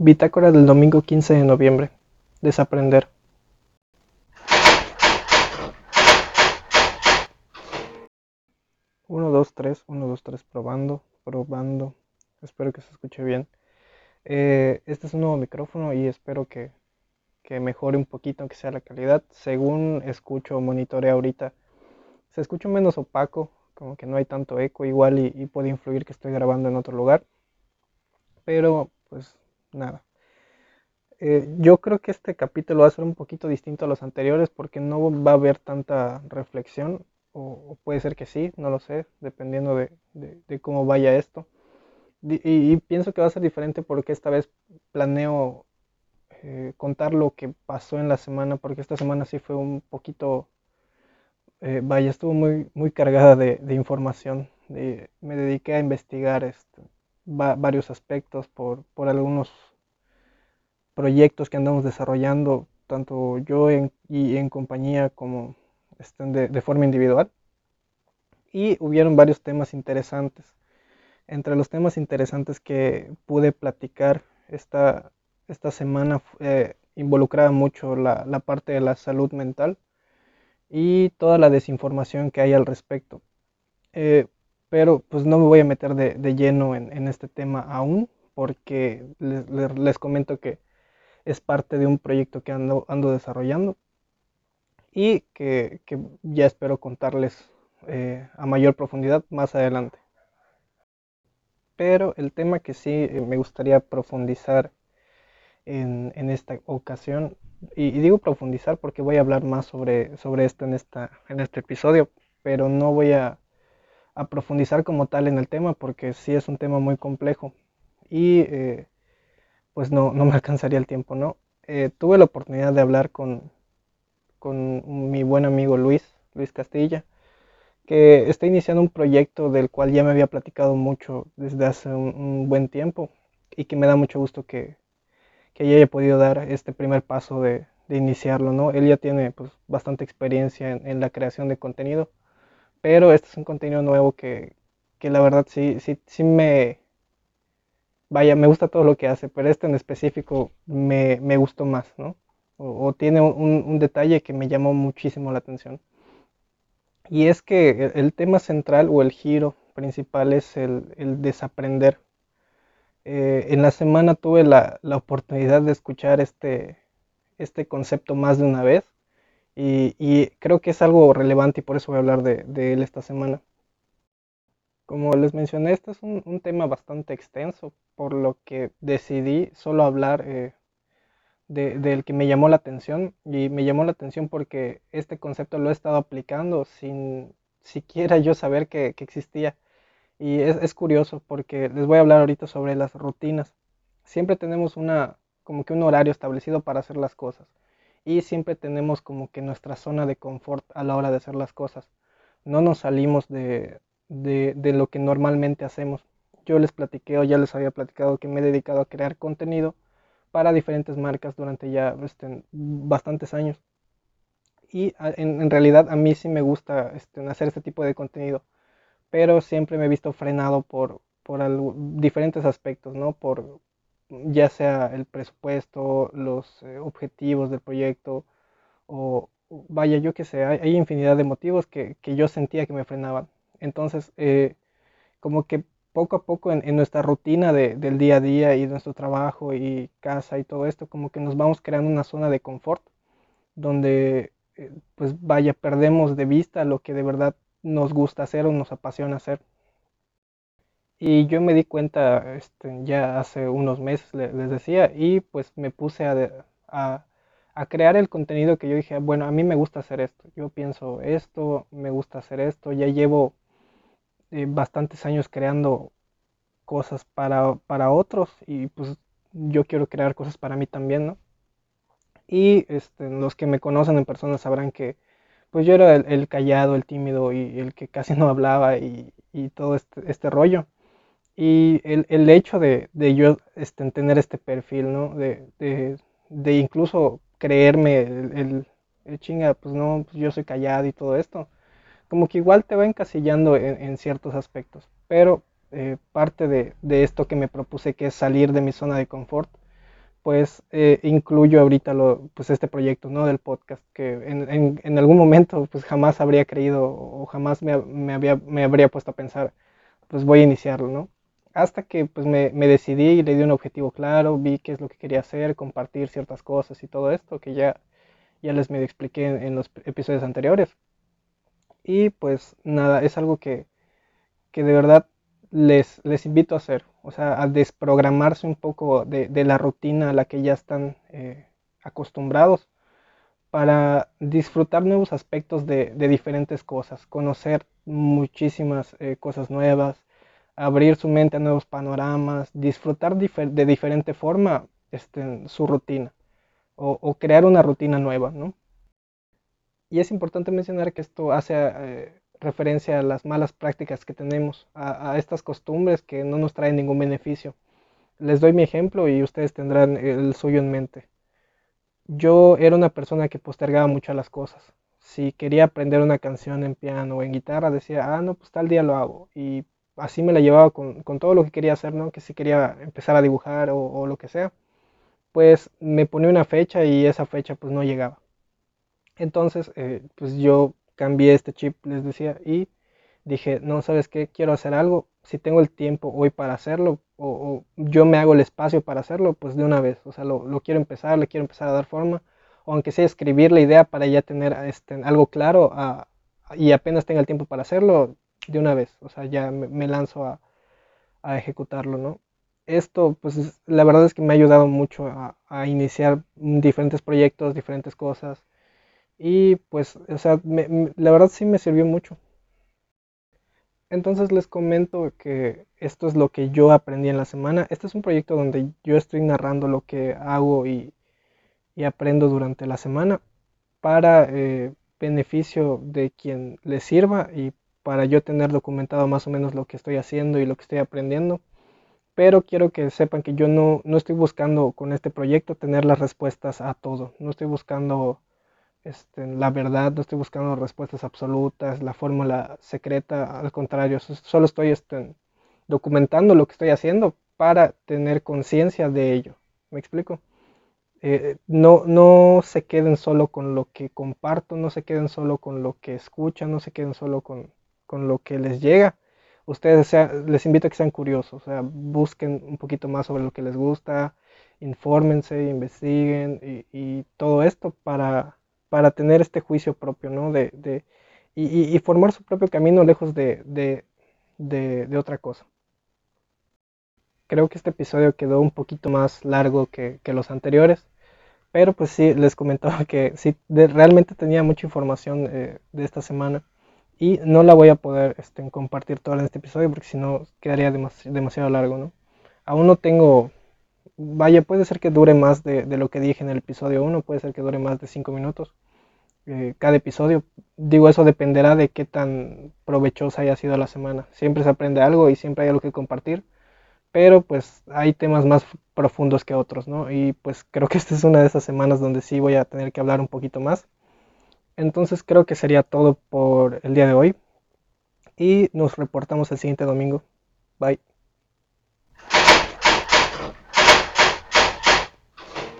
Bitácora del domingo 15 de noviembre. Desaprender. Uno, dos, tres, probando. Espero que se escuche bien. Este es un nuevo micrófono y espero que mejore un poquito, aunque sea la calidad. Según escucho, monitoreo ahorita, se escucha menos opaco, como que no hay tanto eco igual y puede influir que estoy grabando en otro lugar. Pero, pues, nada. Yo creo que este capítulo va a ser un poquito distinto a los anteriores porque no va a haber tanta reflexión, o puede ser que sí, no lo sé, dependiendo de cómo vaya esto. Y pienso que va a ser diferente porque esta vez planeo contar lo que pasó en la semana, porque esta semana sí fue un poquito, estuvo muy cargada de información. Me dediqué a investigar varios aspectos por algunos proyectos que andamos desarrollando, tanto yo en compañía como de forma individual, y hubieron varios temas interesantes. Entre los temas interesantes que pude platicar esta semana involucraba mucho la parte de la salud mental y toda la desinformación que hay al respecto. Pero pues no me voy a meter de lleno en este tema aún, porque les comento que es parte de un proyecto que ando desarrollando y que ya espero contarles a mayor profundidad más adelante. Pero el tema que sí me gustaría profundizar en esta ocasión, y digo profundizar porque voy a hablar más sobre esto en este episodio, pero no voy a profundizar como tal en el tema porque sí es un tema muy complejo y pues no me alcanzaría el tiempo, ¿no? Tuve la oportunidad de hablar con mi buen amigo Luis Castilla, que está iniciando un proyecto del cual ya me había platicado mucho desde hace un buen tiempo y que me da mucho gusto que ya haya podido dar este primer paso de iniciarlo, ¿no? Él ya tiene pues bastante experiencia en la creación de contenido, pero este es un contenido nuevo que la verdad sí me gusta todo lo que hace, pero este en específico me gustó más, ¿no? O tiene un detalle que me llamó muchísimo la atención. Y es que el tema central o el giro principal es el desaprender. En la semana tuve la oportunidad de escuchar este concepto más de una vez y creo que es algo relevante y por eso voy a hablar de él esta semana. Como les mencioné, este es un tema bastante extenso, por lo que decidí solo hablar del que me llamó la atención, y me llamó la atención porque este concepto lo he estado aplicando sin siquiera yo saber que existía, y es curioso porque les voy a hablar ahorita sobre las rutinas. Siempre tenemos como que un horario establecido para hacer las cosas, y siempre tenemos como que nuestra zona de confort a la hora de hacer las cosas. No nos salimos de lo que normalmente hacemos. Yo les platiqué, o ya les había platicado, que me he dedicado a crear contenido para diferentes marcas durante ya bastantes años, y en realidad a mí sí me gusta hacer este tipo de contenido, pero siempre me he visto frenado por diferentes aspectos, ¿no? Por ya sea el presupuesto, los objetivos del proyecto, o vaya, yo qué sé, hay infinidad de motivos que yo sentía que me frenaban. Entonces como que poco a poco en nuestra rutina del día a día y nuestro trabajo y casa y todo esto, como que nos vamos creando una zona de confort donde pues vaya, perdemos de vista lo que de verdad nos gusta hacer o nos apasiona hacer. Y yo me di cuenta ya hace unos meses, les decía, y pues me puse a crear el contenido que yo dije, bueno, a mí me gusta hacer esto, yo pienso esto, me gusta hacer esto, ya llevo bastantes años creando cosas para otros, y pues yo quiero crear cosas para mí también, ¿no? Y los que me conocen en persona sabrán que pues yo era el callado, el tímido y el que casi no hablaba y todo este rollo, y el hecho de yo tener este perfil, ¿no? De incluso creerme el chinga, pues no, pues yo soy callado y todo esto, como que igual te va encasillando en ciertos aspectos. Pero parte de esto que me propuse, que es salir de mi zona de confort, pues incluyo ahorita pues este proyecto, ¿no?, del podcast, que en algún momento pues jamás habría creído o jamás me habría puesto a pensar, pues voy a iniciarlo, ¿no? Hasta que pues me decidí y le di un objetivo claro, vi qué es lo que quería hacer, compartir ciertas cosas y todo esto, que ya les medio expliqué en los episodios anteriores. Y pues nada, es algo que de verdad les invito a hacer, o sea, a desprogramarse un poco de la rutina a la que ya están acostumbrados, para disfrutar nuevos aspectos de diferentes cosas, conocer muchísimas cosas nuevas, abrir su mente a nuevos panoramas, disfrutar de diferente forma su rutina o crear una rutina nueva, ¿no? Y es importante mencionar que esto hace referencia a las malas prácticas que tenemos, a estas costumbres que no nos traen ningún beneficio. Les doy mi ejemplo y ustedes tendrán el suyo en mente. Yo era una persona que postergaba mucho las cosas. Si quería aprender una canción en piano o en guitarra, decía, no, pues tal día lo hago. Y así me la llevaba con todo lo que quería hacer, ¿no? Que si quería empezar a dibujar o lo que sea, pues me ponía una fecha y esa fecha pues no llegaba. Entonces, pues yo cambié este chip, les decía, y dije, no, ¿sabes qué? Quiero hacer algo, si tengo el tiempo hoy para hacerlo, o yo me hago el espacio para hacerlo, pues de una vez, o sea, lo quiero empezar, le quiero empezar a dar forma, o aunque sea escribir la idea para ya tener algo claro, y apenas tenga el tiempo para hacerlo, de una vez, o sea, ya me lanzo a ejecutarlo, ¿no? Esto, pues la verdad es que me ha ayudado mucho a iniciar diferentes proyectos, diferentes cosas. Y pues, o sea, la verdad sí me sirvió mucho. Entonces les comento que esto es lo que yo aprendí en la semana. Este es un proyecto donde yo estoy narrando lo que hago y aprendo durante la semana para beneficio de quien le sirva y para yo tener documentado más o menos lo que estoy haciendo y lo que estoy aprendiendo. Pero quiero que sepan que yo no estoy buscando con este proyecto tener las respuestas a todo. No estoy buscando la verdad, no estoy buscando respuestas absolutas, la fórmula secreta, al contrario, solo estoy documentando lo que estoy haciendo para tener conciencia de ello. ¿Me explico? No se queden solo con lo que comparto, no se queden solo con lo que escuchan, no se queden solo con lo que les llega. Ustedes les invito a que sean curiosos, o sea, busquen un poquito más sobre lo que les gusta, infórmense, investiguen y todo esto para tener este juicio propio, ¿no? Y formar su propio camino lejos de otra cosa. Creo que este episodio quedó un poquito más largo que los anteriores, pero pues sí, les comentaba que sí, realmente tenía mucha información de esta semana y no la voy a poder compartir toda en este episodio porque si no quedaría demasiado largo, ¿no? Aún no tengo... Vaya, puede ser que dure más de lo que dije en el episodio 1, puede ser que dure más de 5 minutos cada episodio. Digo, eso dependerá de qué tan provechosa haya sido la semana. Siempre se aprende algo y siempre hay algo que compartir, pero pues hay temas más profundos que otros, ¿no? Y pues creo que esta es una de esas semanas donde sí voy a tener que hablar un poquito más. Entonces creo que sería todo por el día de hoy y nos reportamos el siguiente domingo. Bye.